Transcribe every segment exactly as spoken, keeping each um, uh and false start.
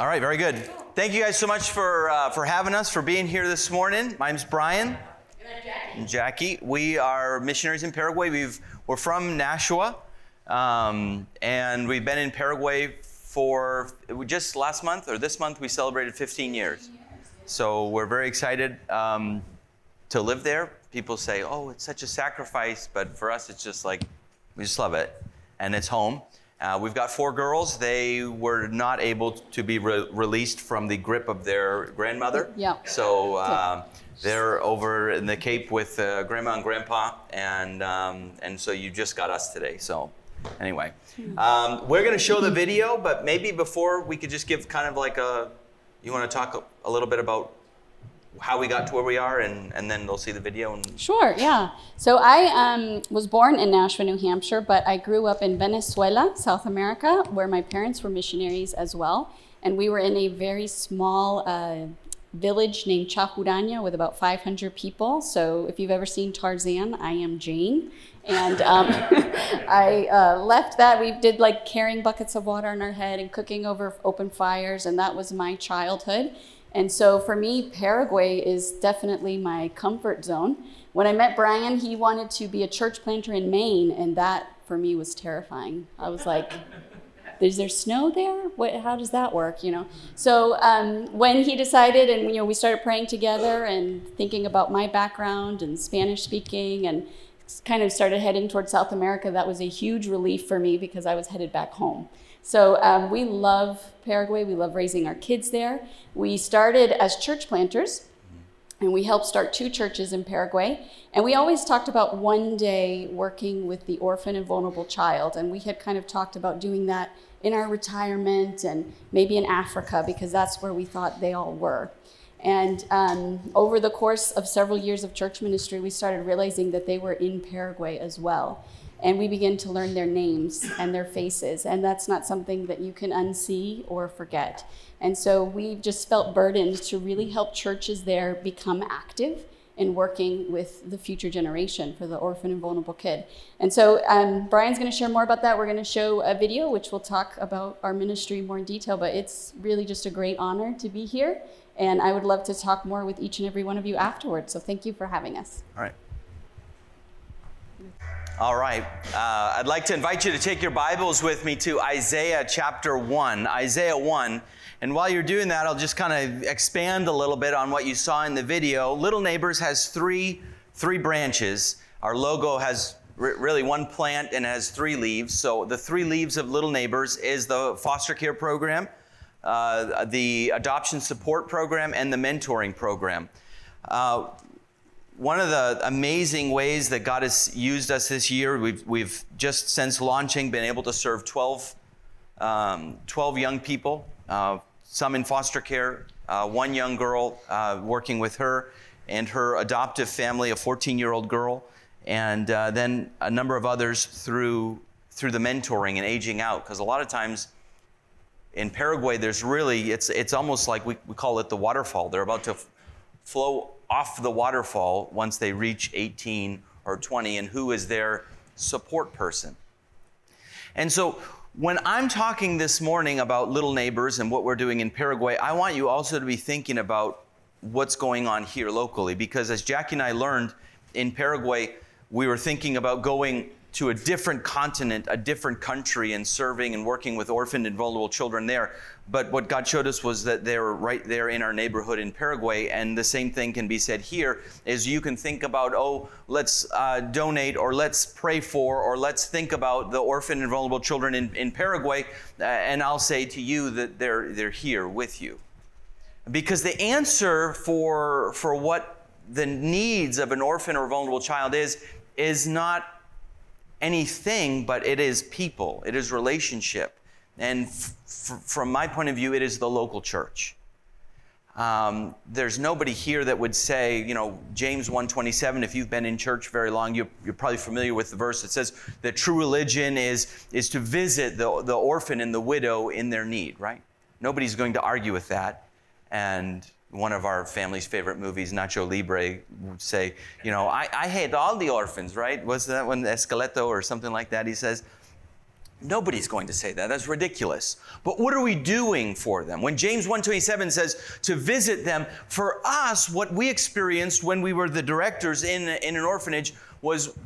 All right, very good. Thank you guys so much for uh, for having us, for being here this morning. My name's Brian. And I'm Jackie. And Jackie. We are missionaries in Paraguay. We've, we're from Nashua, um, and we've been in Paraguay for just last month or this month. We celebrated fifteen years. So we're very excited um, to live there. People say, oh, it's such a sacrifice, but for us, it's just like, we just love it, and it's home. Uh, we've got four girls. They were not able to be re- released from the grip of their grandmother. Yeah. So uh, they're over in the Cape with uh, grandma and grandpa, and um, and so you just got us today. So anyway, um, we're going to show the video, but maybe before we could just give kind of like a, you want to talk a, a little bit about how we got to where we are, and, and then they'll see the video. And sure, yeah. So I um, was born in Nashua, New Hampshire, but I grew up in Venezuela, South America, where my parents were missionaries as well. And we were in a very small uh, village named Chapurana with about five hundred people. So if you've ever seen Tarzan, I am Jane. And um, I uh, left that. We did like carrying buckets of water on our head and cooking over open fires. And that was my childhood. And so for me, Paraguay is definitely my comfort zone. When I met Brian, he wanted to be a church planter in Maine, and that for me was terrifying. I was like, is there snow there? What, how does that work, you know? So um, when he decided, and you know, we started praying together and thinking about my background and Spanish speaking, and kind of started heading towards South America, that was a huge relief for me because I was headed back home. So um, we love Paraguay. We love raising our kids there. We started as church planters, and we helped start two churches in Paraguay. And we always talked about one day working with the orphan and vulnerable child. And we had kind of talked about doing that in our retirement and maybe in Africa, because that's where we thought they all were. And um, over the course of several years of church ministry, we started realizing that they were in Paraguay as well. And we begin to learn their names and their faces. And that's not something that you can unsee or forget. And so we just felt burdened to really help churches there become active in working with the future generation for the orphan and vulnerable kid. And so um, Brian's going to share more about that. We're going to show a video, which will talk about our ministry more in detail. But it's really just a great honor to be here. And I would love to talk more with each and every one of you afterwards. So thank you for having us. All right. All right. Uh, I'd like to invite you to take your Bibles with me to Isaiah chapter one, Isaiah one. And while you're doing that, I'll just kind of expand a little bit on what you saw in the video. Little Neighbors has three, three branches. Our logo has r- really one plant and has three leaves. So the three leaves of Little Neighbors is the foster care program, uh, the adoption support program, and the mentoring program. Uh, One of the amazing ways that God has used us this year, we've, we've just since launching been able to serve twelve, um, twelve young people, uh, some in foster care, uh, one young girl uh, working with her and her adoptive family, a fourteen-year-old girl, and uh, then a number of others through through the mentoring and aging out. Because a lot of times in Paraguay, there's really, it's it's almost like we, we call it the waterfall. They're about to f- flow off the waterfall once they reach eighteen or twenty, and who is their support person. And so when I'm talking this morning about Little Neighbors and what we're doing in Paraguay, I want you also to be thinking about what's going on here locally, because as Jackie and I learned in Paraguay, we were thinking about going to a different continent, a different country, and serving and working with orphaned and vulnerable children there. But what God showed us was that they're right there in our neighborhood in Paraguay, and the same thing can be said here, is you can think about, oh, let's uh, donate, or let's pray for, or let's think about the orphan and vulnerable children in, in Paraguay, uh, and I'll say to you that they're they're here with you. Because the answer for for what the needs of an orphan or vulnerable child is, is not anything, but it is people, it is relationship. And f- f- from my point of view, it is the local church. Um, there's nobody here that would say, you know, James one twenty-seven, if you've been in church very long, you're, you're probably familiar with the verse that says that true religion is, is to visit the, the orphan and the widow in their need, right? Nobody's going to argue with that. And one of our family's favorite movies, Nacho Libre, would say, you know, I, I hate all the orphans, right? Was that one, Esqueleto or something like that? He says, Nobody's going to say that. That's ridiculous. But what are we doing for them? When James one twenty-seven says to visit them, for us, what we experienced when we were the directors in, in an orphanage was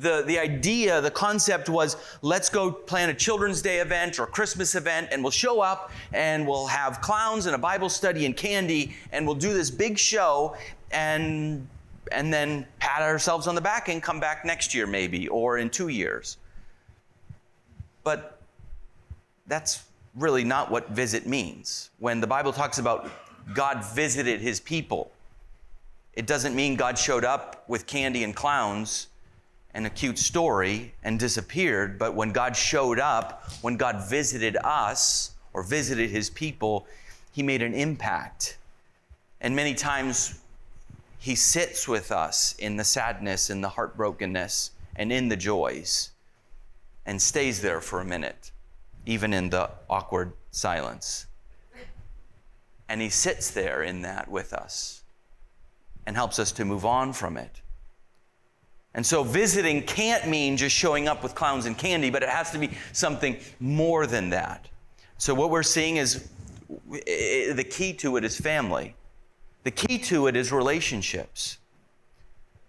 the, the idea, the concept was, let's go plan a Children's Day event or Christmas event, and we'll show up, and we'll have clowns and a Bible study and candy, and we'll do this big show, and and then pat ourselves on the back and come back next year maybe, or in two years. But that's really not what visit means. When the Bible talks about God visited his people, it doesn't mean God showed up with candy and clowns and a cute story and disappeared. But when God showed up, when God visited us or visited his people, he made an impact. And many times he sits with us in the sadness, in the heartbrokenness, and in the joys, and stays there for a minute, even in the awkward silence. And he sits there in that with us and helps us to move on from it. And so visiting can't mean just showing up with clowns and candy, but it has to be something more than that. So what we're seeing is the key to it is family. The key to it is relationships.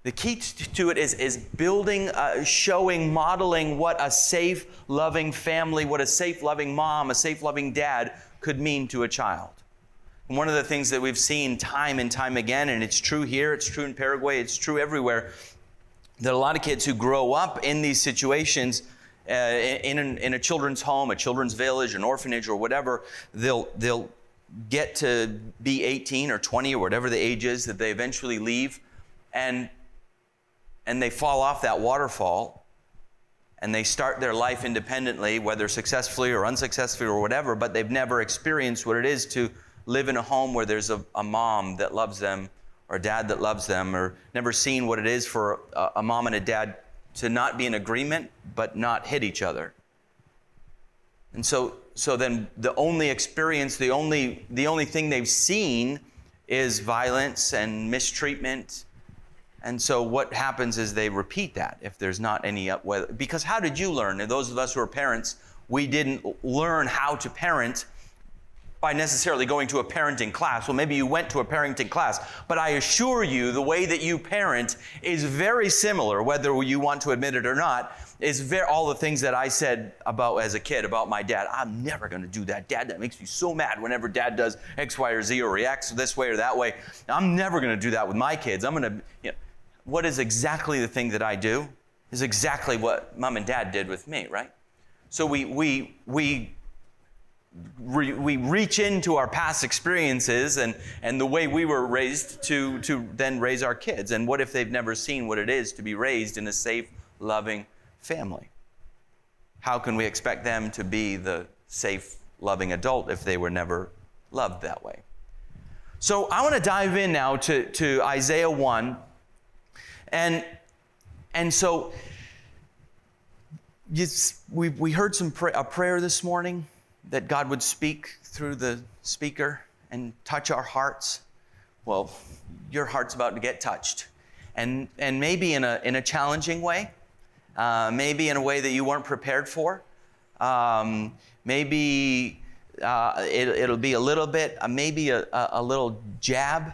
The key to it is, is building, uh, showing, modeling what a safe, loving family, what a safe, loving mom, a safe, loving dad could mean to a child. And one of the things that we've seen time and time again, and it's true here, it's true in Paraguay, it's true everywhere, that a lot of kids who grow up in these situations, uh, in, an, in a children's home, a children's village, an orphanage or whatever, they'll they'll get to be eighteen or twenty or whatever the age is that they eventually leave, and and they fall off that waterfall, and they start their life independently, whether successfully or unsuccessfully or whatever, but they've never experienced what it is to live in a home where there's a, a mom that loves them or a dad that loves them, or never seen what it is for a, a mom and a dad to not be in agreement but not hit each other. And so so then the only experience, the only the only thing they've seen is violence and mistreatment. And so what happens is they repeat that if there's not any up weather. Because how did you learn? And those of us who are parents, we didn't learn how to parent by necessarily going to a parenting class. Well, maybe you went to a parenting class, but I assure you the way that you parent is very similar, whether you want to admit it or not, is very, all the things that I said about as a kid about my dad. I'm never going to do that. Dad, that makes me so mad whenever dad does X, Y, or Z or reacts this way or that way. I'm never going to do that with my kids. I'm going to... You know, what is exactly the thing that I do is exactly what mom and dad did with me, right? So we we we re, we reach into our past experiences and, and the way we were raised to to then raise our kids. And what if they've never seen what it is to be raised in a safe, loving family? How can we expect them to be the safe, loving adult if they were never loved that way? So I want to dive in now to, to Isaiah one. And and so we we heard some pray, a prayer this morning that God would speak through the speaker and touch our hearts. Well, your heart's about to get touched, and and maybe in a in a challenging way, uh, maybe in a way that you weren't prepared for. Um, maybe uh, it, it'll be a little bit, uh, maybe a, a, a little jab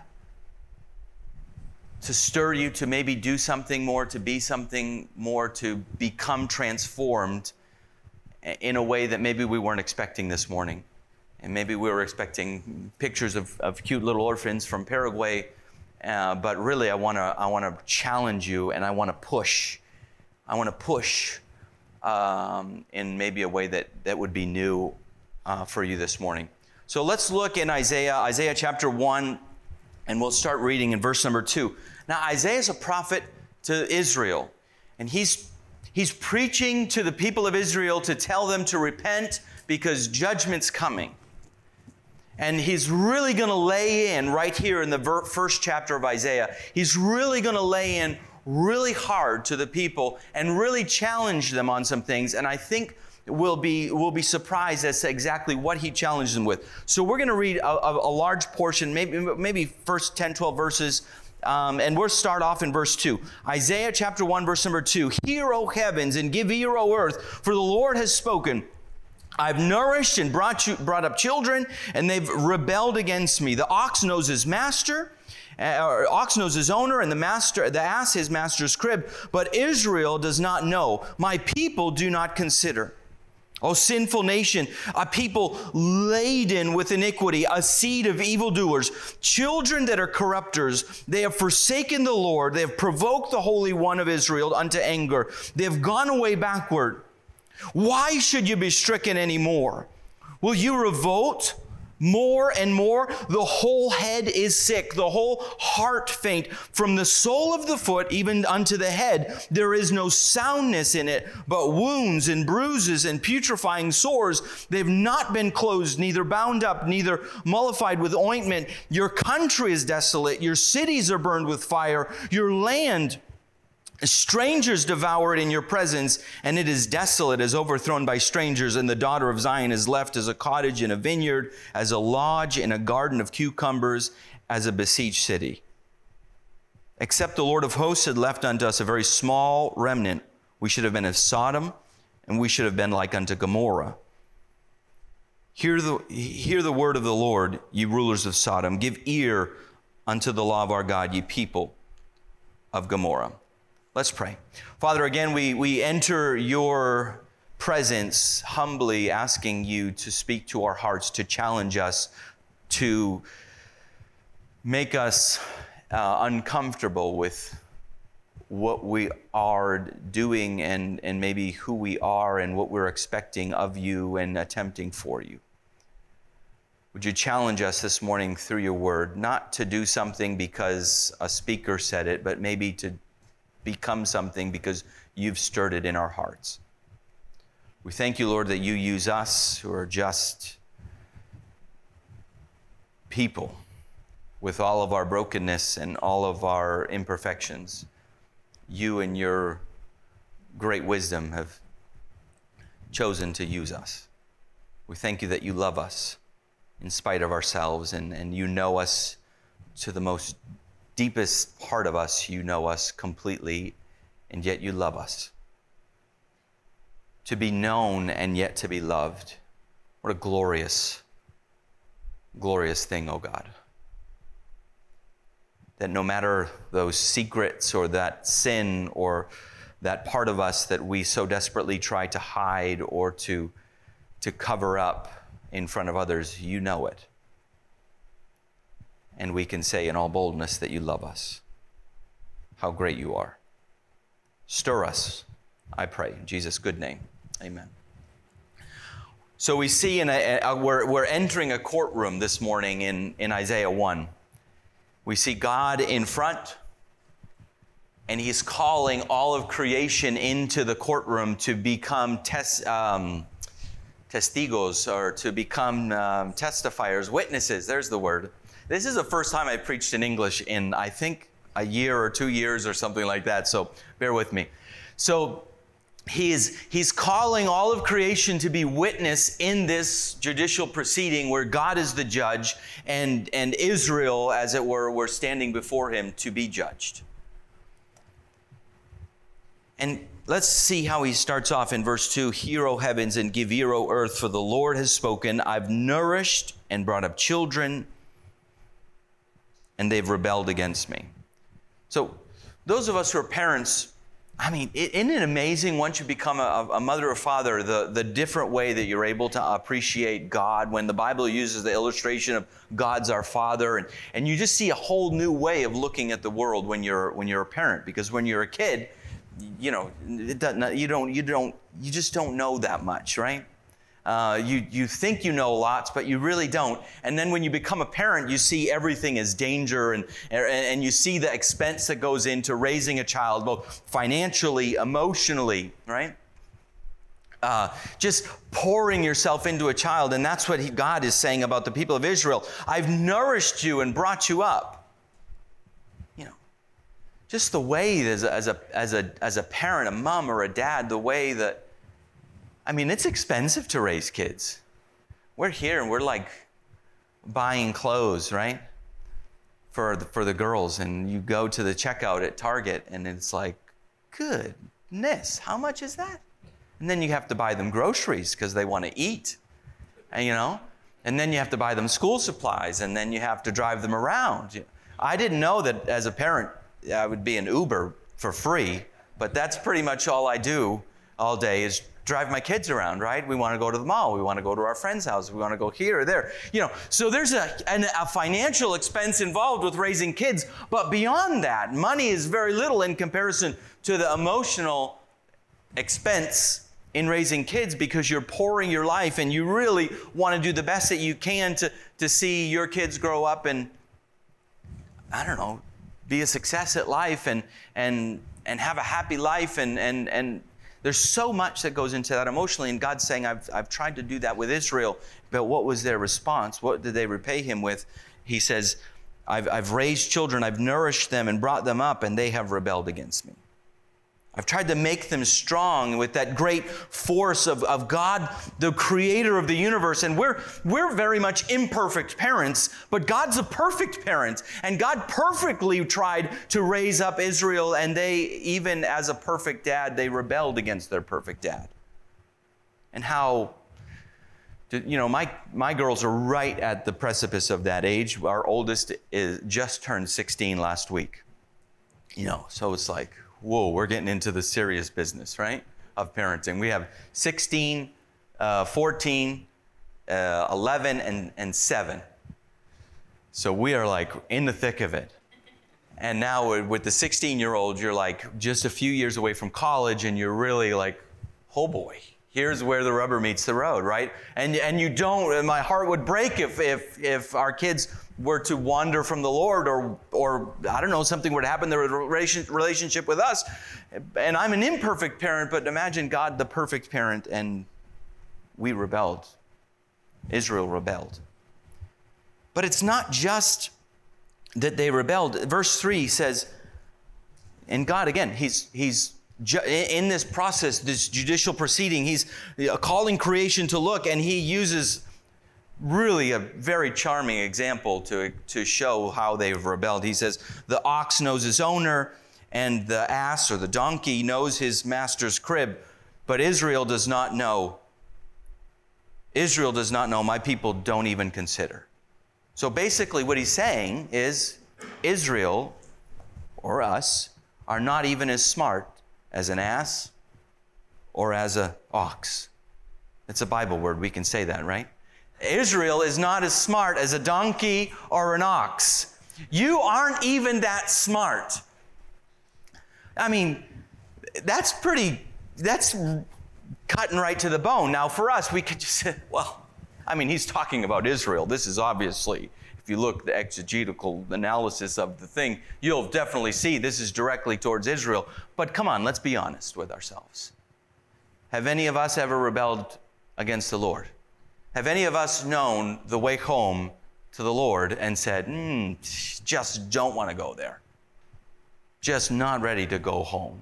to stir you to maybe do something more, to be something more, to become transformed in a way that maybe we weren't expecting this morning. And maybe we were expecting pictures of, of cute little orphans from Paraguay, uh, but really I wanna I wanna challenge you, and I wanna push. I wanna push um, in maybe a way that, that would be new uh, for you this morning. So let's look in Isaiah, Isaiah chapter one, and we'll start reading in verse number two. Now, Isaiah is a prophet to Israel, and he's he's preaching to the people of Israel to tell them to repent because judgment's coming. And he's really going to lay in right here in the ver- first chapter of Isaiah. He's really going to lay in really hard to the people and really challenge them on some things. And I think we'll be we'll be surprised as to exactly what he challenged them with. So we're going to read a, a, a large portion, maybe maybe first ten, twelve verses, Um, and we'll start off in verse two. Isaiah chapter one, verse number two. Hear, O heavens, and give ear, O earth, for the Lord has spoken. I've nourished and brought you, brought up children, and they've rebelled against me. The ox knows his master, or ox knows his owner, and the master, the ass his master's crib. But Israel does not know. My people do not consider. O sinful nation, a people laden with iniquity, a seed of evildoers, children that are corrupters. They have forsaken the Lord. They have provoked the Holy One of Israel unto anger. They have gone away backward. Why should you be stricken anymore? Will you revolt more and more? The whole head is sick, the whole heart faint. From the sole of the foot even unto the head, there is no soundness in it, but wounds and bruises and putrefying sores. They've not been closed, neither bound up, neither mollified with ointment. Your country is desolate. Your cities are burned with fire. Your land strangers devour it in your presence, and it is desolate, as overthrown by strangers, and the daughter of Zion is left as a cottage in a vineyard, as a lodge in a garden of cucumbers, as a besieged city. Except the Lord of hosts had left unto us a very small remnant, we should have been as Sodom, and we should have been like unto Gomorrah. Hear the, hear the word of the Lord, ye rulers of Sodom. Give ear unto the law of our God, ye people of Gomorrah. Let's pray. Father, again, we, we enter your presence humbly, asking you to speak to our hearts, to challenge us, to make us uh, uncomfortable with what we are doing and, and maybe who we are and what we're expecting of you and attempting for you. Would you challenge us this morning through your word, not to do something because a speaker said it, but maybe to become something because you've stirred it in our hearts. We thank you, Lord, that you use us who are just people with all of our brokenness and all of our imperfections. You and your great wisdom have chosen to use us. We thank you that you love us in spite of ourselves, and, and you know us to the most deepest part of us. You know us completely, and yet you love us. To be known and yet to be loved. What a glorious, glorious thing, O God. That no matter those secrets or that sin or that part of us that we so desperately try to hide or to, to cover up in front of others, you know it. And we can say in all boldness that you love us. How great you are. Stir us, I pray, in Jesus' good name. Amen. So we see in a, a we're, we're entering a courtroom this morning in, in Isaiah one. We see God in front, and he's calling all of creation into the courtroom to become tes, um, testigos, or to become um, testifiers, witnesses. There's the word. This is the first time I preached in English in, I think, a year or two years or something like that, so bear with me. So he is, he's calling all of creation to be witness in this judicial proceeding where God is the judge, and, and Israel, as it were, were standing before him to be judged. And let's see how he starts off in verse two. Hear, O heavens, and give ear, O earth, for the Lord has spoken. I've nourished and brought up children, and they've rebelled against me. So those of us who are parents, I mean, isn't it amazing once you become a, a mother or father, the, the different way that you're able to appreciate God, when the Bible uses the illustration of God's our Father, and, and you just see a whole new way of looking at the world when you're when you're a parent. Because when you're a kid, you know, it doesn't, you don't you don't you just don't know that much, right? Uh, you, you think you know lots, but you really don't. And then when you become a parent, you see everything as danger, and, and, and you see the expense that goes into raising a child, both financially, emotionally, right? Uh, just pouring yourself into a child. And that's what he, God is saying about the people of Israel. I've nourished you and brought you up. You know, just the way as a, as a, as a, as a parent, a mom or a dad, the way that, I mean, it's expensive to raise kids. We're here and we're like buying clothes, right? for the, for the girls, and you go to the checkout at Target, and it's like, goodness, how much is that? And then you have to buy them groceries because they want to eat, and you know, and then you have to buy them school supplies, and then you have to drive them around. I didn't know that as a parent, I would be an Uber for free, but that's pretty much all I do all day is drive my kids around, right? We want to go to the mall. We want to go to our friend's house. We want to go here or there. You know, so there's a, an, a financial expense involved with raising kids. But beyond that, money is very little in comparison to the emotional expense in raising kids, because you're pouring your life and you really want to do the best that you can to, to see your kids grow up and, I don't know, be a success at life and and and have a happy life. And and and there's so much that goes into that emotionally. And God's saying, I've I've tried to do that with Israel, but what was their response? What did they repay him with? He says, I've I've raised children, I've nourished them and brought them up, and they have rebelled against me. I've tried to make them strong with that great force of, of God, the creator of the universe. And we're we're very much imperfect parents, but God's a perfect parent. And God perfectly tried to raise up Israel, and they, even as a perfect dad, they rebelled against their perfect dad. And how, you know, my, my girls are right at the precipice of that age. Our oldest is just turned sixteen last week. You know, so it's like, whoa, we're getting into the serious business, right, of parenting. We have sixteen, uh, fourteen, uh, eleven, and, and seven. So we are like in the thick of it. And now with the sixteen-year-old, you're like just a few years away from college, and you're really like, oh boy, here's where the rubber meets the road, right? And and you don't, my heart would break if if if our kids were to wander from the Lord, or, or I don't know, something were to happen to their relationship with us. And I'm an imperfect parent, but imagine God, the perfect parent, and we rebelled. Israel rebelled. But it's not just that they rebelled. Verse three says, and God, again, he's he's in this process, this judicial proceeding, he's calling creation to look, and he uses really a very charming example to, to show how they've rebelled. He says, the ox knows his owner, and the ass or the donkey knows his master's crib, but Israel does not know. Israel does not know. My people don't even consider. So basically what he's saying is Israel, or us, are not even as smart as an ass or as an ox. That's a Bible word. We can say that, right? Israel is not as smart as a donkey or an ox. You aren't even that smart. I mean, that's pretty, that's cutting right to the bone. Now, for us, we could just say, well, I mean, he's talking about Israel. This is obviously, if you look at the exegetical analysis of the thing, you'll definitely see this is directly towards Israel. But come on, let's be honest with ourselves. Have any of us ever rebelled against the Lord? Have any of us known the way home to the Lord and said, mm, just don't want to go there. Just not ready to go home.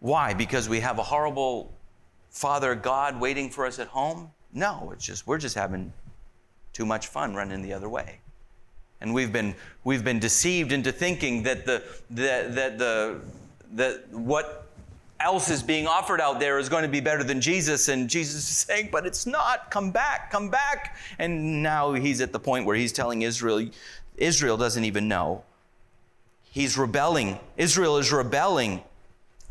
Why? Because we have a horrible Father God waiting for us at home? No, it's just we're just having too much fun running the other way. And we've been we've been deceived into thinking that the that that the that what else is being offered out there is going to be better than Jesus. And Jesus is saying, but it's not. Come back, come back. And now he's at the point where he's telling Israel, Israel doesn't even know. He's rebelling. Israel is rebelling.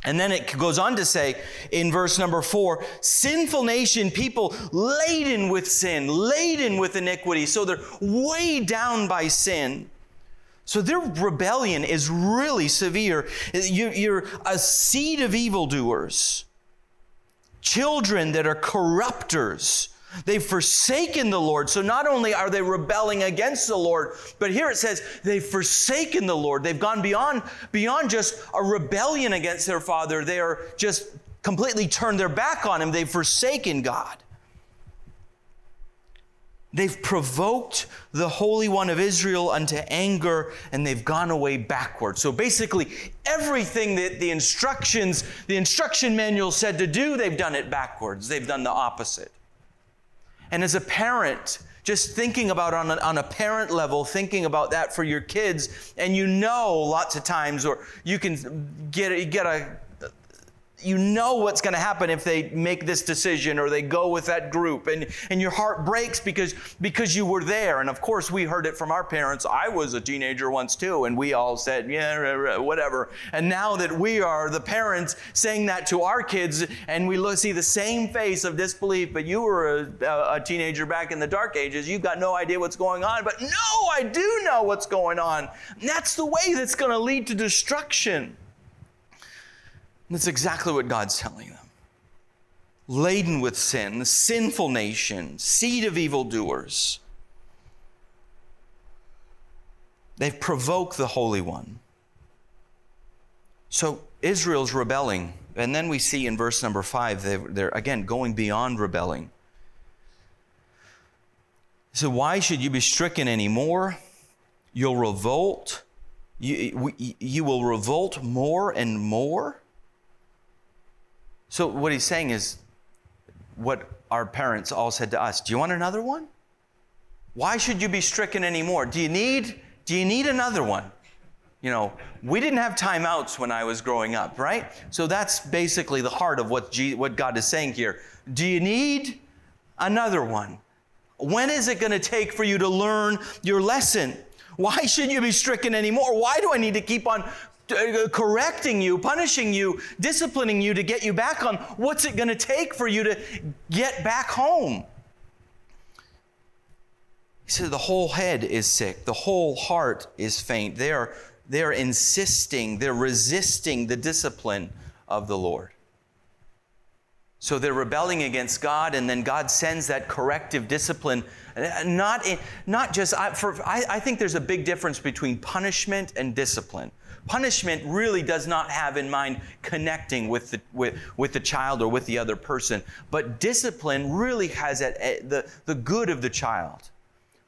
And then it goes on to say in verse number four, sinful nation, people laden with sin, laden with iniquity. So they're way down by sin. So their rebellion is really severe. You're a seed of evildoers, children that are corrupters. They've forsaken the Lord. So not only are they rebelling against the Lord, but here it says they've forsaken the Lord. They've gone beyond, beyond just a rebellion against their Father. They are just completely turned their back on Him. They've forsaken God. They've provoked the Holy One of Israel unto anger, and they've gone away backward. So basically, everything that the instructions, the instruction manual said to do, they've done it backwards. They've done the opposite. And as a parent, just thinking about on a, on a parent level, thinking about that for your kids. And you know, lots of times, or you can get, get a, you know what's going to happen if they make this decision or they go with that group. And, and your heart breaks because, because you were there. And of course, we heard it from our parents. I was a teenager once too, and we all said, yeah, whatever. And now that we are the parents saying that to our kids, and we see the same face of disbelief, but you were a, a teenager back in the dark ages. You've got no idea what's going on. But no, I do know what's going on. And that's the way that's going to lead to destruction. That's exactly what God's telling them. Laden with sin, the sinful nation, seed of evildoers. They've provoked the Holy One. So Israel's rebelling. And then we see in verse number five, they're again going beyond rebelling. So why should you be stricken anymore? You'll revolt. You, you will revolt more and more. So what he's saying is what our parents all said to us. Do you want another one? Why should you be stricken anymore? Do you need, do you need another one? You know, we didn't have timeouts when I was growing up, right? So that's basically the heart of what G, what God is saying here. Do you need another one? When is it going to take for you to learn your lesson? Why should you be stricken anymore? Why do I need to keep on correcting you, punishing you, disciplining you to get you back on? What's it going to take for you to get back home? He said the whole head is sick. The whole heart is faint. They're, they're insisting, they're resisting the discipline of the Lord. So they're rebelling against God, and then God sends that corrective discipline. Not, in, not just, I, for, I, I think there's a big difference between punishment and discipline. Punishment really does not have in mind connecting with the, with, with the child or with the other person. But discipline really has at, at the, the good of the child.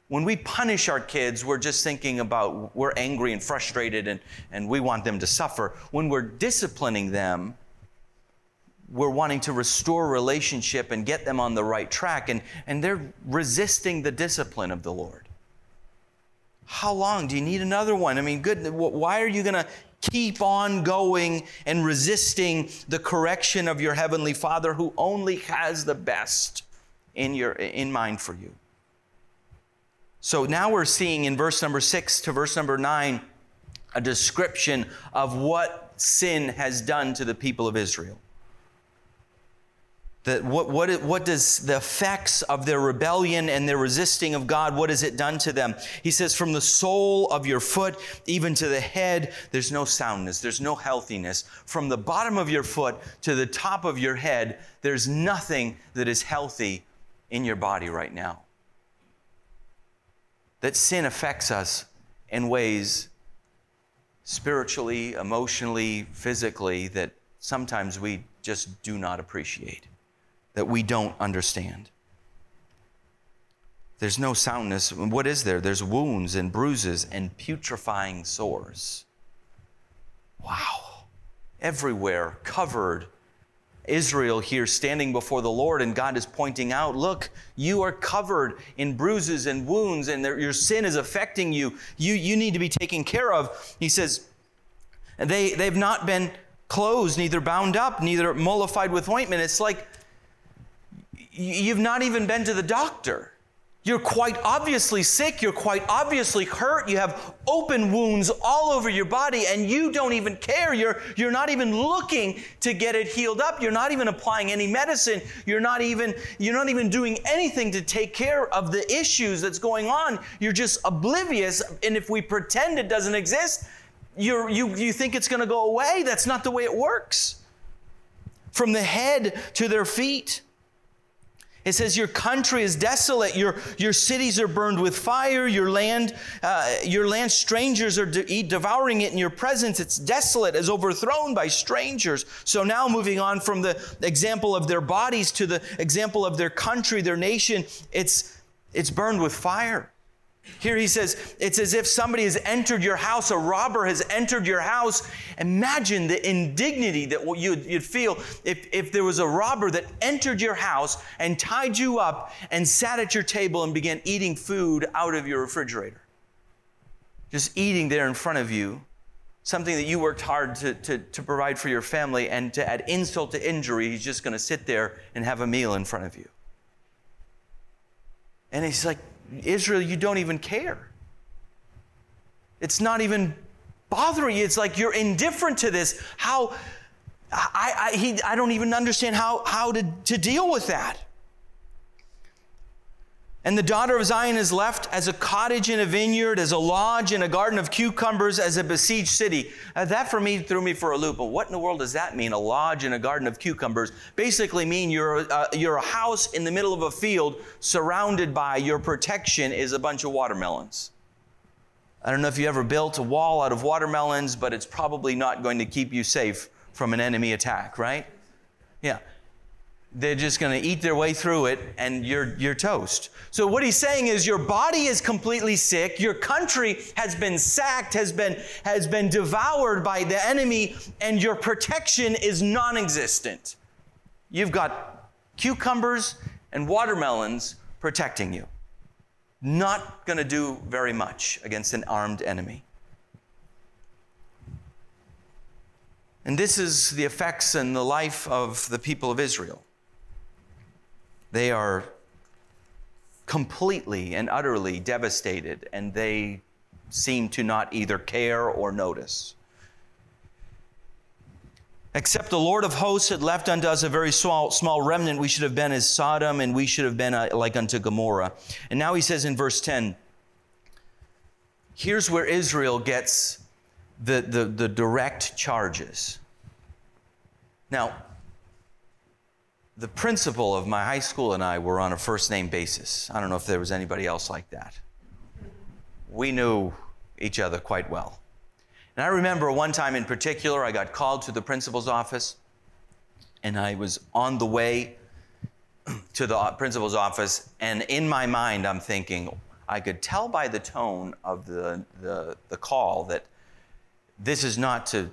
When we punish our kids, we're just thinking about, we're angry and frustrated and, and we want them to suffer. When we're disciplining them, we're wanting to restore relationship and get them on the right track. And, and they're resisting the discipline of the Lord. How long do you need another one? I mean, good. Why are you going to keep on going and resisting the correction of your heavenly Father, who only has the best in your in mind for you? So now we're seeing in verse number six to verse number nine a description of what sin has done to the people of Israel. That what what what does the effects of their rebellion and their resisting of God, what has it done to them? He says, from the sole of your foot, even to the head, there's no soundness, there's no healthiness. From the bottom of your foot to the top of your head, there's nothing that is healthy in your body right now. That sin affects us in ways spiritually, emotionally, physically, that sometimes we just do not appreciate, that we don't understand. There's no soundness. What is there? There's wounds and bruises and putrefying sores. Wow. Everywhere, covered. Israel here standing before the Lord, and God is pointing out, look, you are covered in bruises and wounds, and there, your sin is affecting you. You, you need to be taken care of. He says, they, they've not been closed, neither bound up, neither mollified with ointment. It's like, you've not even been to the doctor. You're quite obviously sick. You're quite obviously hurt. You have open wounds all over your body, and you don't even care. You're, you're not even looking to get it healed up. You're not even applying any medicine. You're not even, you're not even doing anything to take care of the issues that's going on. You're just oblivious. And if we pretend it doesn't exist, you're, you, you think it's going to go away. That's not the way it works. From the head to their feet. It says your country is desolate, your, your cities are burned with fire, your land, uh, your land strangers are de- devouring it in your presence. It's desolate, as overthrown by strangers. So now moving on from the example of their bodies to the example of their country, their nation, it's, it's burned with fire. Here he says, it's as if somebody has entered your house, a robber has entered your house. Imagine the indignity that you'd, you'd feel if, if there was a robber that entered your house and tied you up and sat at your table and began eating food out of your refrigerator. Just eating there in front of you, something that you worked hard to, to, to provide for your family, and to add insult to injury, he's just going to sit there and have a meal in front of you. And he's like, Israel, you don't even care. It's not even bothering you. It's like you're indifferent to this. How, I I, he, I don't even understand how, how to, to deal with that. And the daughter of Zion is left as a cottage in a vineyard, as a lodge in a garden of cucumbers, as a besieged city. Uh, that for me threw me for a loop. But what in the world does that mean? A lodge in a garden of cucumbers basically mean you're uh, you're a house in the middle of a field, surrounded by, your protection is a bunch of watermelons. I don't know if you ever built a wall out of watermelons, but it's probably not going to keep you safe from an enemy attack, right? Yeah. They're just going to eat their way through it, and you're you're toast. So what he's saying is, your body is completely sick. Your country has been sacked, has been has been devoured by the enemy, and your protection is non-existent. You've got cucumbers and watermelons protecting you. Not going to do very much against an armed enemy. And this is the effects and the life of the people of Israel. They are completely and utterly devastated, and they seem to not either care or notice. Except the Lord of hosts had left unto us a very small, small remnant, we should have been as Sodom, and we should have been like unto Gomorrah. And now he says in verse ten, here's where Israel gets the, the, the direct charges. Now, the principal of my high school and I were on a first-name basis. I don't know if there was anybody else like that. We knew each other quite well. And I remember one time in particular, I got called to the principal's office, and I was on the way to the principal's office, and in my mind, I'm thinking, I could tell by the tone of the, the, the call that this is not to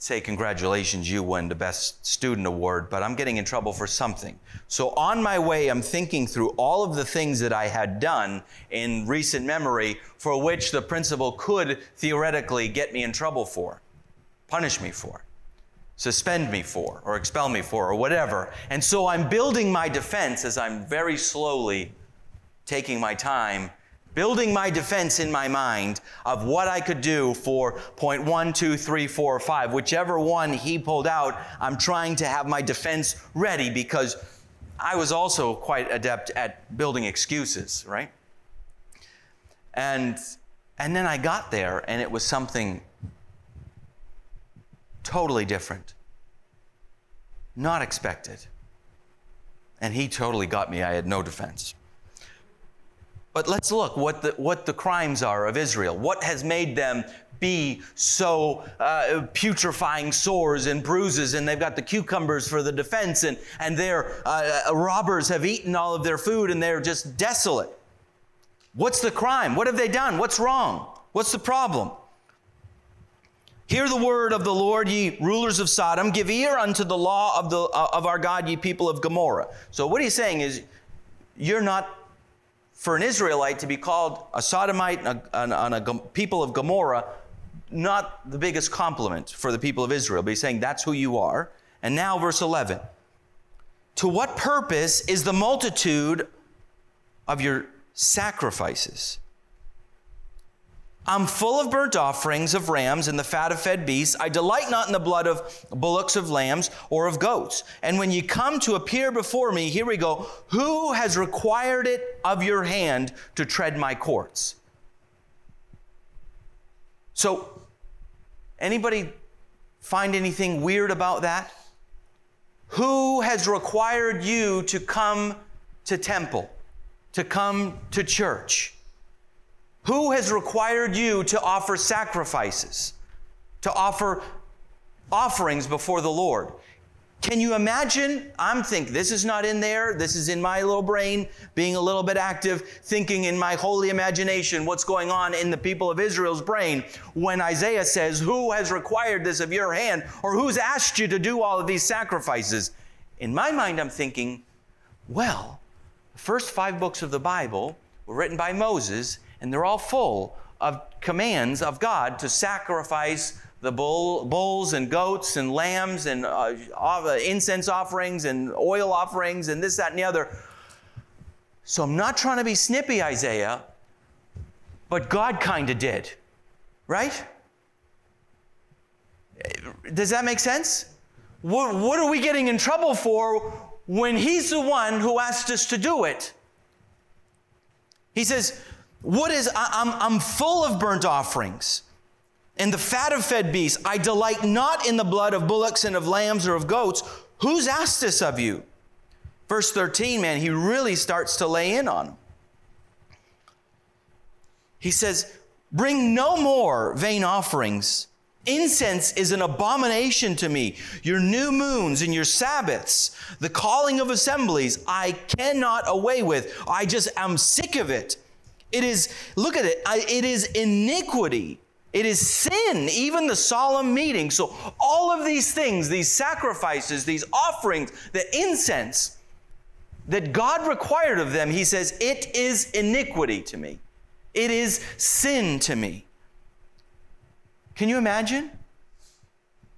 say, congratulations, you won the best student award, but I'm getting in trouble for something. So on my way, I'm thinking through all of the things that I had done in recent memory for which the principal could theoretically get me in trouble for, punish me for, suspend me for, or expel me for, or whatever. And so I'm building my defense as I'm very slowly taking my time, building my defense in my mind of what I could do for point one, two, three, four, or five. Whichever one he pulled out, I'm trying to have my defense ready, because I was also quite adept at building excuses, right? And, and then I got there, and it was something totally different, not expected. And he totally got me. I had no defense. But let's look what the what the crimes are of Israel. What has made them be so uh, putrefying sores and bruises, and they've got the cucumbers for the defense, and, and their uh, robbers have eaten all of their food, and they're just desolate. What's the crime? What have they done? What's wrong? What's the problem? Hear the word of the Lord, ye rulers of Sodom. Give ear unto the law of the uh, of our God, ye people of Gomorrah. So what he's saying is, you're not, for an Israelite to be called a Sodomite and a, and, and a people of Gomorrah, not the biggest compliment for the people of Israel, but he's saying that's who you are. And now verse eleven, to what purpose is the multitude of your sacrifices? I'm full of burnt offerings of rams and the fat of fed beasts. I delight not in the blood of bullocks, of lambs, or of goats. And when ye come to appear before me, here we go, who has required it of your hand to tread my courts? So, anybody find anything weird about that? Who has required you to come to temple, to come to church? Who has required you to offer sacrifices, to offer offerings before the Lord? Can you imagine? I'm thinking, this is not in there. This is in my little brain, being a little bit active, thinking in my holy imagination what's going on in the people of Israel's brain when Isaiah says, who has required this of your hand, or who's asked you to do all of these sacrifices? In my mind, I'm thinking, well, the first five books of the Bible were written by Moses, and they're all full of commands of God to sacrifice the bull, bulls and goats and lambs and uh, incense offerings and oil offerings and this, that, and the other. So I'm not trying to be snippy, Isaiah, but God kind of did, right? Does that make sense? What, what are we getting in trouble for when he's the one who asked us to do it? He says, what is, I, I'm, I'm full of burnt offerings and the fat of fed beasts. I delight not in the blood of bullocks and of lambs or of goats. Who's asked this of you? Verse thirteen, man, he really starts to lay in on him. He says, bring no more vain offerings. Incense is an abomination to me. Your new moons and your Sabbaths, the calling of assemblies, I cannot away with. I just am sick of it. It is, look at it, I, it is iniquity. It is sin, even the solemn meeting. So all of these things, these sacrifices, these offerings, the incense that God required of them, he says, it is iniquity to me. It is sin to me. Can you imagine?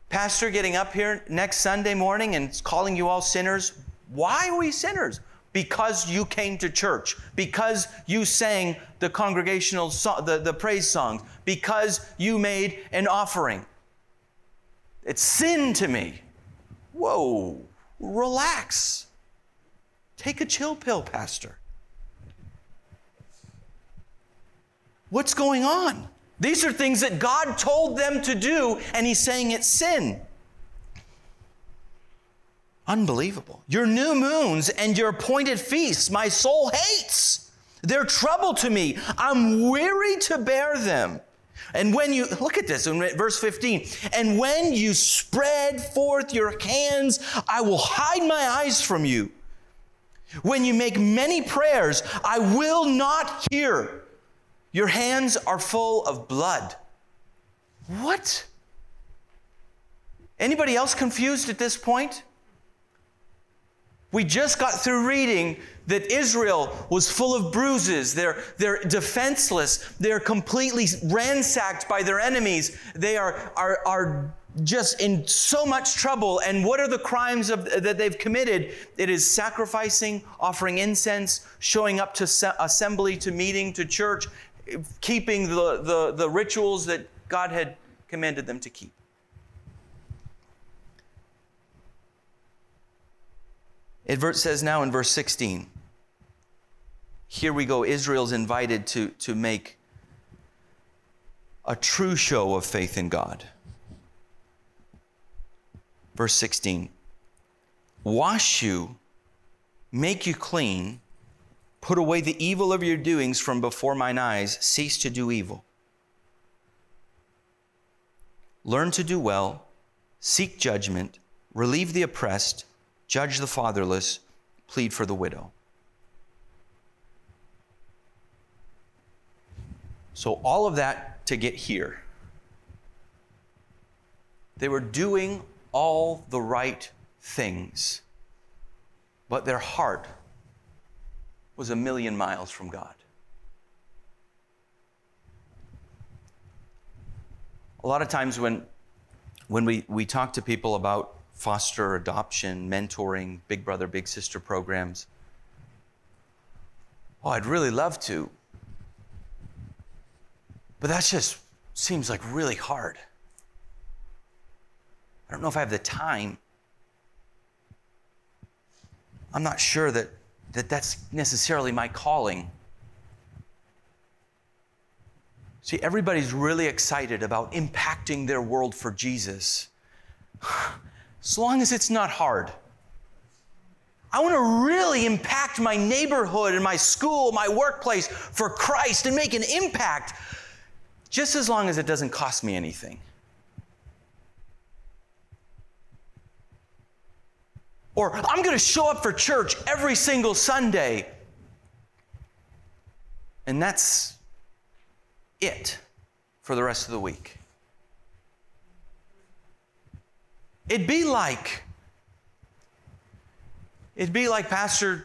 Pastor getting up here next Sunday morning and calling you all sinners. Why are we sinners? Because you came to church, because you sang the congregational song, the, the praise songs, because you made an offering. It's sin to me. Whoa, relax. Take a chill pill, Pastor. What's going on? These are things that God told them to do, and he's saying it's sin. Unbelievable. Your new moons and your appointed feasts, my soul hates. They're trouble to me. I'm weary to bear them. And when you, look at this in verse fifteen, and when you spread forth your hands, I will hide my eyes from you. When you make many prayers, I will not hear. Your hands are full of blood. What? Anybody else confused at this point? We just got through reading that Israel was full of bruises. They're, they're defenseless. They're completely ransacked by their enemies. They are, are, are just in so much trouble. And what are the crimes of, that they've committed? It is sacrificing, offering incense, showing up to se- assembly, to meeting, to church, keeping the, the, the rituals that God had commanded them to keep. It says now in verse sixteen, here we go, Israel's invited to, to make a true show of faith in God. Verse sixteen, wash you, make you clean, put away the evil of your doings from before mine eyes, cease to do evil. Learn to do well, seek judgment, relieve the oppressed, judge the fatherless, plead for the widow. So all of that to get here. They were doing all the right things, but their heart was a million miles from God. A lot of times when, when we, we talk to people about foster, adoption, mentoring, big brother, big sister programs. Oh, I'd really love to, but that just seems like really hard. I don't know if I have the time. I'm not sure that, that that's necessarily my calling. See, everybody's really excited about impacting their world for Jesus. As long as it's not hard. I want to really impact my neighborhood and my school, my workplace for Christ and make an impact, just as long as it doesn't cost me anything. Or I'm going to show up for church every single Sunday. And that's it for the rest of the week. It'd be like, it'd be like Pastor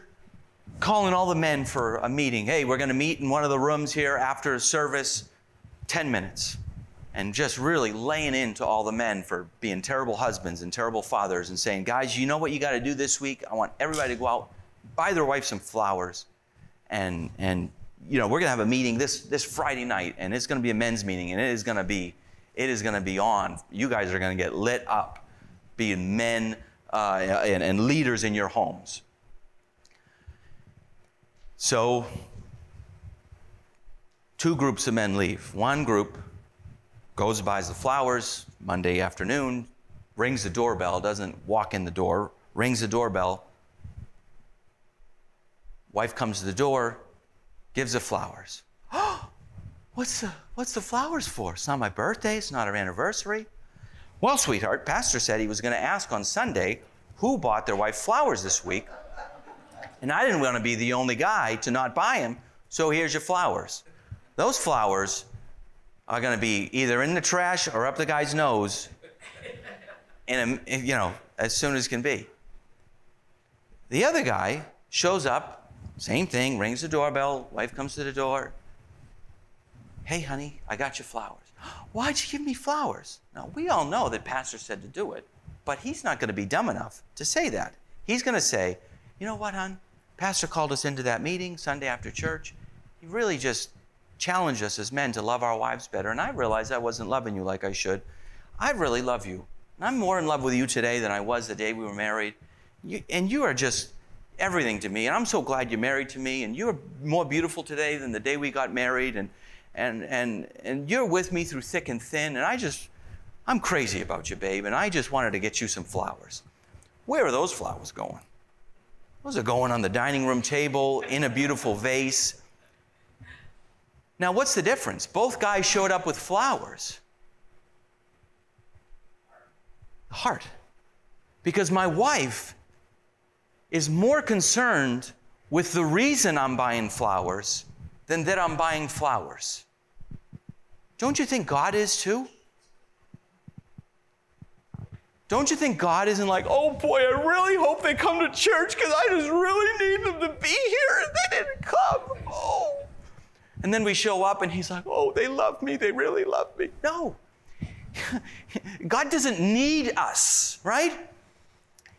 calling all the men for a meeting. Hey, we're going to meet in one of the rooms here after service, ten minutes. And just really laying into all the men for being terrible husbands and terrible fathers and saying, guys, you know what you got to do this week? I want everybody to go out, buy their wife some flowers. And, and you know, we're going to have a meeting this, this Friday night, and it's going to be a men's meeting, and it is going to be, it is going to be on. You guys are going to get lit up being men uh, and, and leaders in your homes. So two groups of men leave. One group goes, buys the flowers Monday afternoon, rings the doorbell, doesn't walk in the door, rings the doorbell. Wife comes to the door, gives the flowers. Oh, what's the, what's the flowers for? It's not my birthday. It's not our anniversary. Well, sweetheart, Pastor said he was going to ask on Sunday who bought their wife flowers this week. And I didn't want to be the only guy to not buy him. So here's your flowers. Those flowers are going to be either in the trash or up the guy's nose, and you know, as soon as can be. The other guy shows up, same thing, rings the doorbell, wife comes to the door. Hey, honey, I got your flowers. Why'd you give me flowers? Now, we all know that Pastor said to do it, but he's not going to be dumb enough to say that. He's going to say, you know what, hon? Pastor called us into that meeting Sunday after church. He really just challenge us as men to love our wives better. And I realized I wasn't loving you like I should. I really love you. And I'm more in love with you today than I was the day we were married. You, and you are just everything to me. And I'm so glad you're married to me. And you're more beautiful today than the day we got married. And, and, and, and you're with me through thick and thin. And I just, I'm crazy about you, babe. And I just wanted to get you some flowers. Where are those flowers going? Those are going on the dining room table in a beautiful vase. Now, what's the difference? Both guys showed up with flowers. The heart. Because my wife is more concerned with the reason I'm buying flowers than that I'm buying flowers. Don't you think God is too? Don't you think God isn't like, oh boy, I really hope they come to church because I just really need them to be here and they didn't come. Oh. And then we show up and he's like, oh, they love me. They really love me. No. God doesn't need us, right?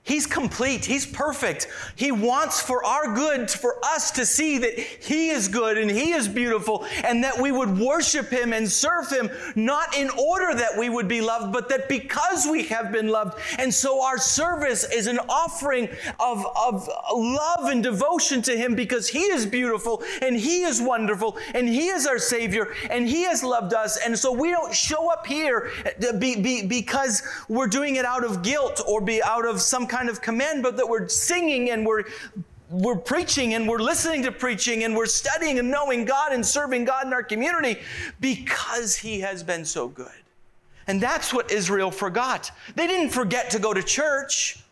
He's complete. He's perfect. He wants for our good, for us to see that he is good and he is beautiful and that we would worship him and serve him, not in order that we would be loved, but that because we have been loved. And so our service is an offering of, of love and devotion to him because he is beautiful and he is wonderful and he is our Savior and he has loved us. And so we don't show up here be, be, because we're doing it out of guilt or be out of some kind kind of command, but that we're singing and we're we're preaching and we're listening to preaching and we're studying and knowing God and serving God in our community because he has been so good. And that's what Israel forgot. They didn't forget to go to church.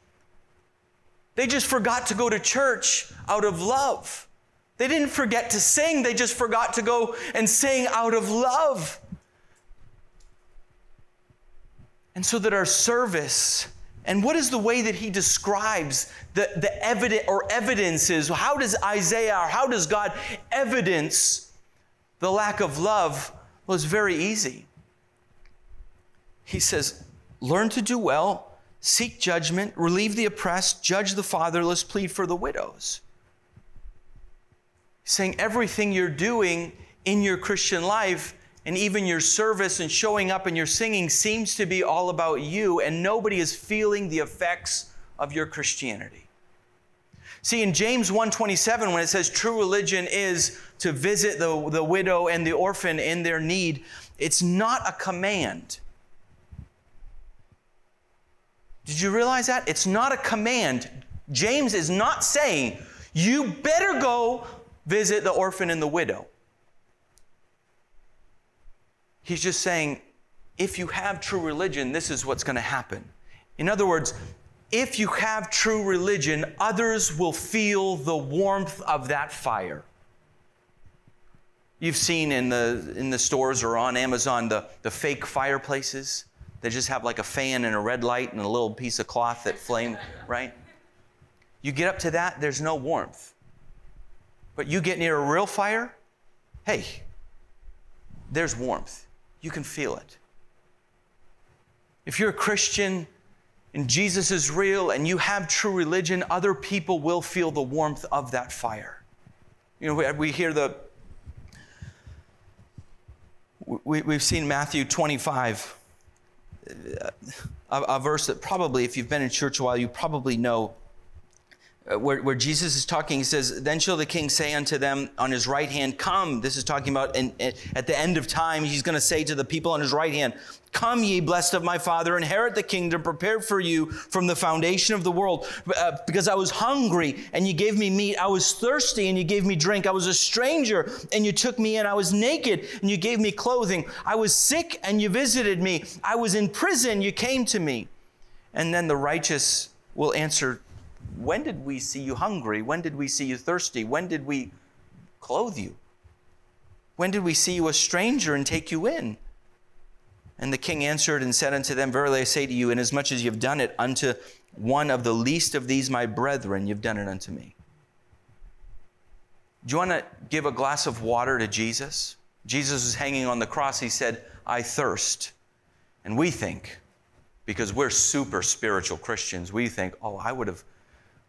They just forgot to go to church out of love. They didn't forget to sing. They just forgot to go and sing out of love. And so that our service. And what is the way that he describes the, the evidence or evidences? How does Isaiah or how does God evidence the lack of love? Well, it's very easy. He says, learn to do well, seek judgment, relieve the oppressed, judge the fatherless, plead for the widows. He's saying everything you're doing in your Christian life and even your service and showing up and your singing seems to be all about you, and nobody is feeling the effects of your Christianity. See, in James one twenty-seven, when it says true religion is to visit the, the widow and the orphan in their need, it's not a command. Did you realize that? It's not a command. James is not saying, you better go visit the orphan and the widow. He's just saying, if you have true religion, this is what's going to happen. In other words, if you have true religion, others will feel the warmth of that fire. You've seen in the in the stores or on Amazon the, the fake fireplaces. They just have like a fan and a red light and a little piece of cloth that flame, right? You get up to that, there's no warmth. But you get near a real fire, hey, there's warmth. You can feel it. If you're a Christian and Jesus is real and you have true religion, other people will feel the warmth of that fire. You know, we, we hear the We, we've seen Matthew twenty-five, a, a verse that probably, if you've been in church a while, you probably know, uh, where, where Jesus is talking. He says, "Then shall the king say unto them on his right hand, come." This is talking about in, in, at the end of time, he's going to say to the people on his right hand, "Come, ye blessed of my Father, inherit the kingdom prepared for you from the foundation of the world. Uh, because I was hungry, and you gave me meat. I was thirsty, and you gave me drink. I was a stranger, and you took me in. I was naked, and you gave me clothing. I was sick, and you visited me. I was in prison, you came to me." And then the righteous will answer, "When did we see you hungry? When did we see you thirsty? When did we clothe you? When did we see you a stranger and take you in?" And the king answered and said unto them, "Verily I say to you, inasmuch as you've done it unto one of the least of these my brethren, you've done it unto me." Do you want to give a glass of water to Jesus? Jesus was hanging on the cross. He said, "I thirst." And we think, because we're super spiritual Christians, we think, oh, I would have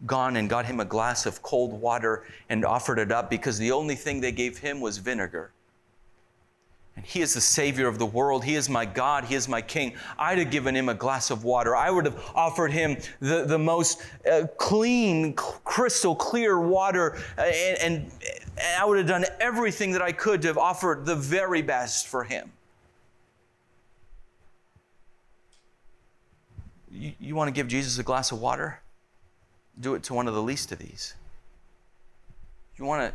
gone and got him a glass of cold water and offered it up, because the only thing they gave him was vinegar. And he is the Savior of the world. He is my God. He is my King. I'd have given him a glass of water. I would have offered him the, the most uh, clean, crystal clear water. Uh, and, and I would have done everything that I could to have offered the very best for him. You, you want to give Jesus a glass of water? Do it to one of the least of these. You want to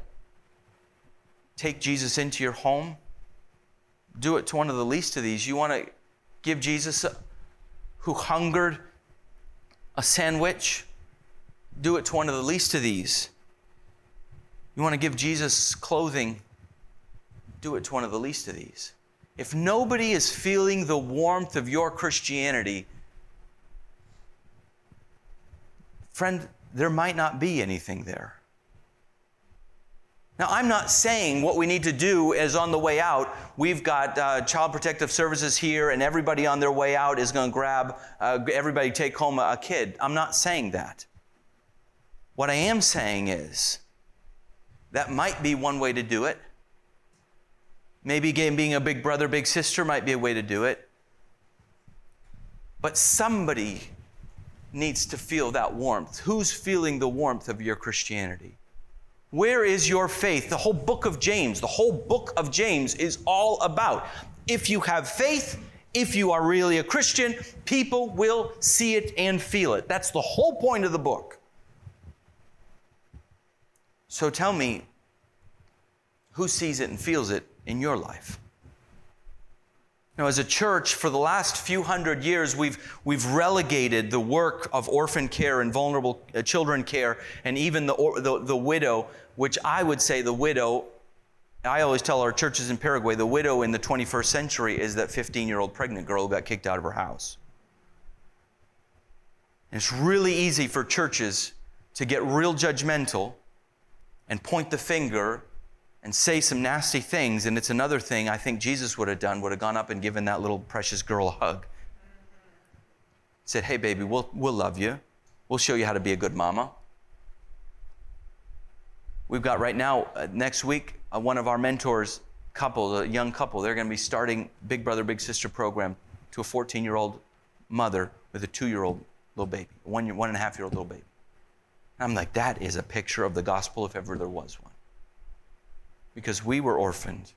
take Jesus into your home? Do it to one of the least of these. You want to give Jesus, a, who hungered, a sandwich? Do it to one of the least of these. You want to give Jesus clothing? Do it to one of the least of these. If nobody is feeling the warmth of your Christianity, friend, there might not be anything there. Now, I'm not saying what we need to do is on the way out, we've got uh, Child Protective Services here and everybody on their way out is going to grab, uh, everybody take home a, a kid. I'm not saying that. What I am saying is that might be one way to do it. Maybe being a big brother, big sister might be a way to do it. But somebody needs to feel that warmth. Who's feeling the warmth of your Christianity? Where is your faith? The whole book of James, the whole book of James is all about, if you have faith, if you are really a Christian, people will see it and feel it. That's the whole point of the book. So tell me, who sees it and feels it in your life? Now, as a church, for the last few hundred years, we've we've relegated the work of orphan care and vulnerable children care, and even the, the the widow, which I would say the widow, I always tell our churches in Paraguay, the widow in the twenty-first century is that fifteen-year-old pregnant girl who got kicked out of her house. And it's really easy for churches to get real judgmental and point the finger and say some nasty things, and it's another thing I think Jesus would have done, would have gone up and given that little precious girl a hug. Said, "Hey, baby, we'll we'll love you. We'll show you how to be a good mama." We've got right now, uh, next week, uh, one of our mentors, couple, a young couple, they're going to be starting Big Brother, Big Sister program to a fourteen-year-old mother with a two-year-old little baby, one year, one and a half-year-old little baby. And I'm like, that is a picture of the gospel if ever there was one. Because we were orphaned,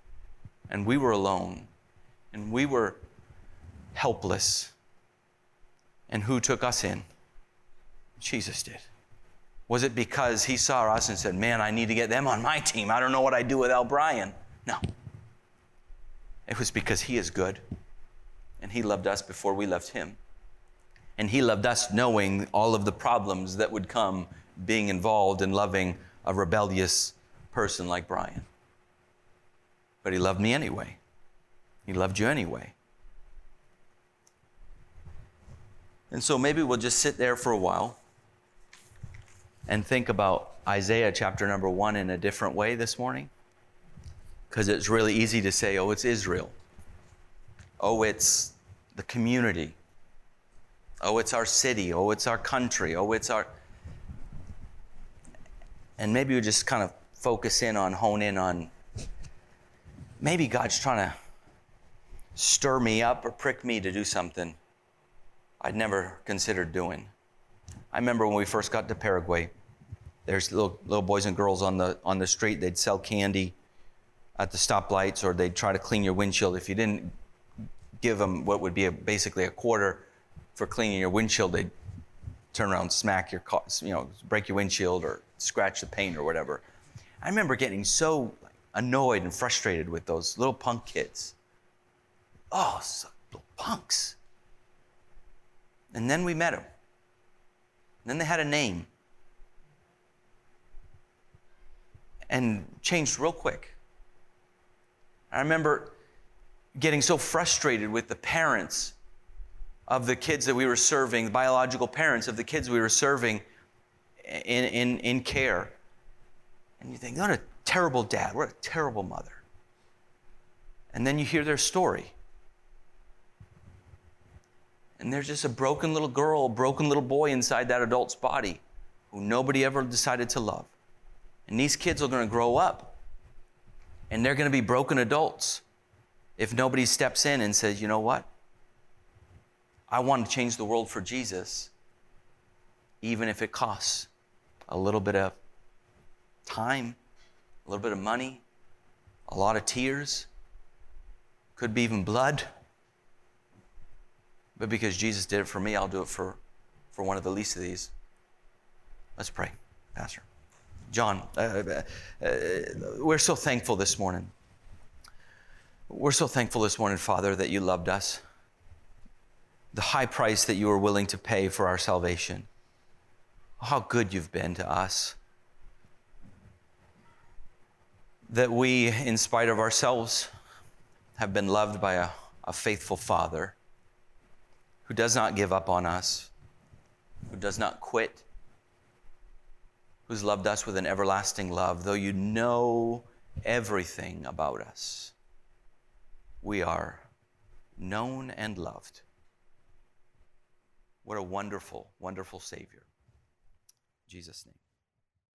and we were alone, and we were helpless. And who took us in? Jesus did. Was it because he saw us and said, "Man, I need to get them on my team. I don't know what I'd do without Brian"? No. It was because he is good, and he loved us before we loved him. And he loved us knowing all of the problems that would come being involved in loving a rebellious person like Brian. But he loved me anyway. He loved you anyway. And so maybe we'll just sit there for a while and think about Isaiah chapter number one in a different way this morning. Because it's really easy to say, oh, it's Israel. Oh, it's the community. Oh, it's our city. Oh, it's our country. Oh, it's our... And maybe we just kind of focus in on, hone in on, maybe God's trying to stir me up or prick me to do something I'd never considered doing. I remember when we first got to Paraguay, there's little little boys and girls on the on the street. They'd sell candy at the stoplights, or they'd try to clean your windshield. If you didn't give them what would be a, basically a quarter for cleaning your windshield, they'd turn around, smack your car, you know, break your windshield or scratch the paint or whatever. I remember getting so annoyed and frustrated with those little punk kids. Oh, so little punks. And then we met them. And then they had a name. And changed real quick. I remember getting so frustrated with the parents of the kids that we were serving, the biological parents of the kids we were serving in, in, in care. And you think, what a terrible dad, what a terrible mother. And then you hear their story. And there's just a broken little girl, a broken little boy inside that adult's body who nobody ever decided to love. And these kids are going to grow up and they're going to be broken adults if nobody steps in and says, you know what? I want to change the world for Jesus, even if it costs a little bit of time, a little bit of money, a lot of tears, could be even blood. But because Jesus did it for me, I'll do it for, for one of the least of these. Let's pray, Pastor. John, uh, uh, uh, we're so thankful this morning. We're so thankful this morning, Father, that you loved us. The high price that you were willing to pay for our salvation. How good you've been to us. That we, in spite of ourselves, have been loved by a, a faithful Father who does not give up on us, who does not quit, who's loved us with an everlasting love. Though you know everything about us, we are known and loved. What a wonderful, wonderful Savior. In Jesus' name.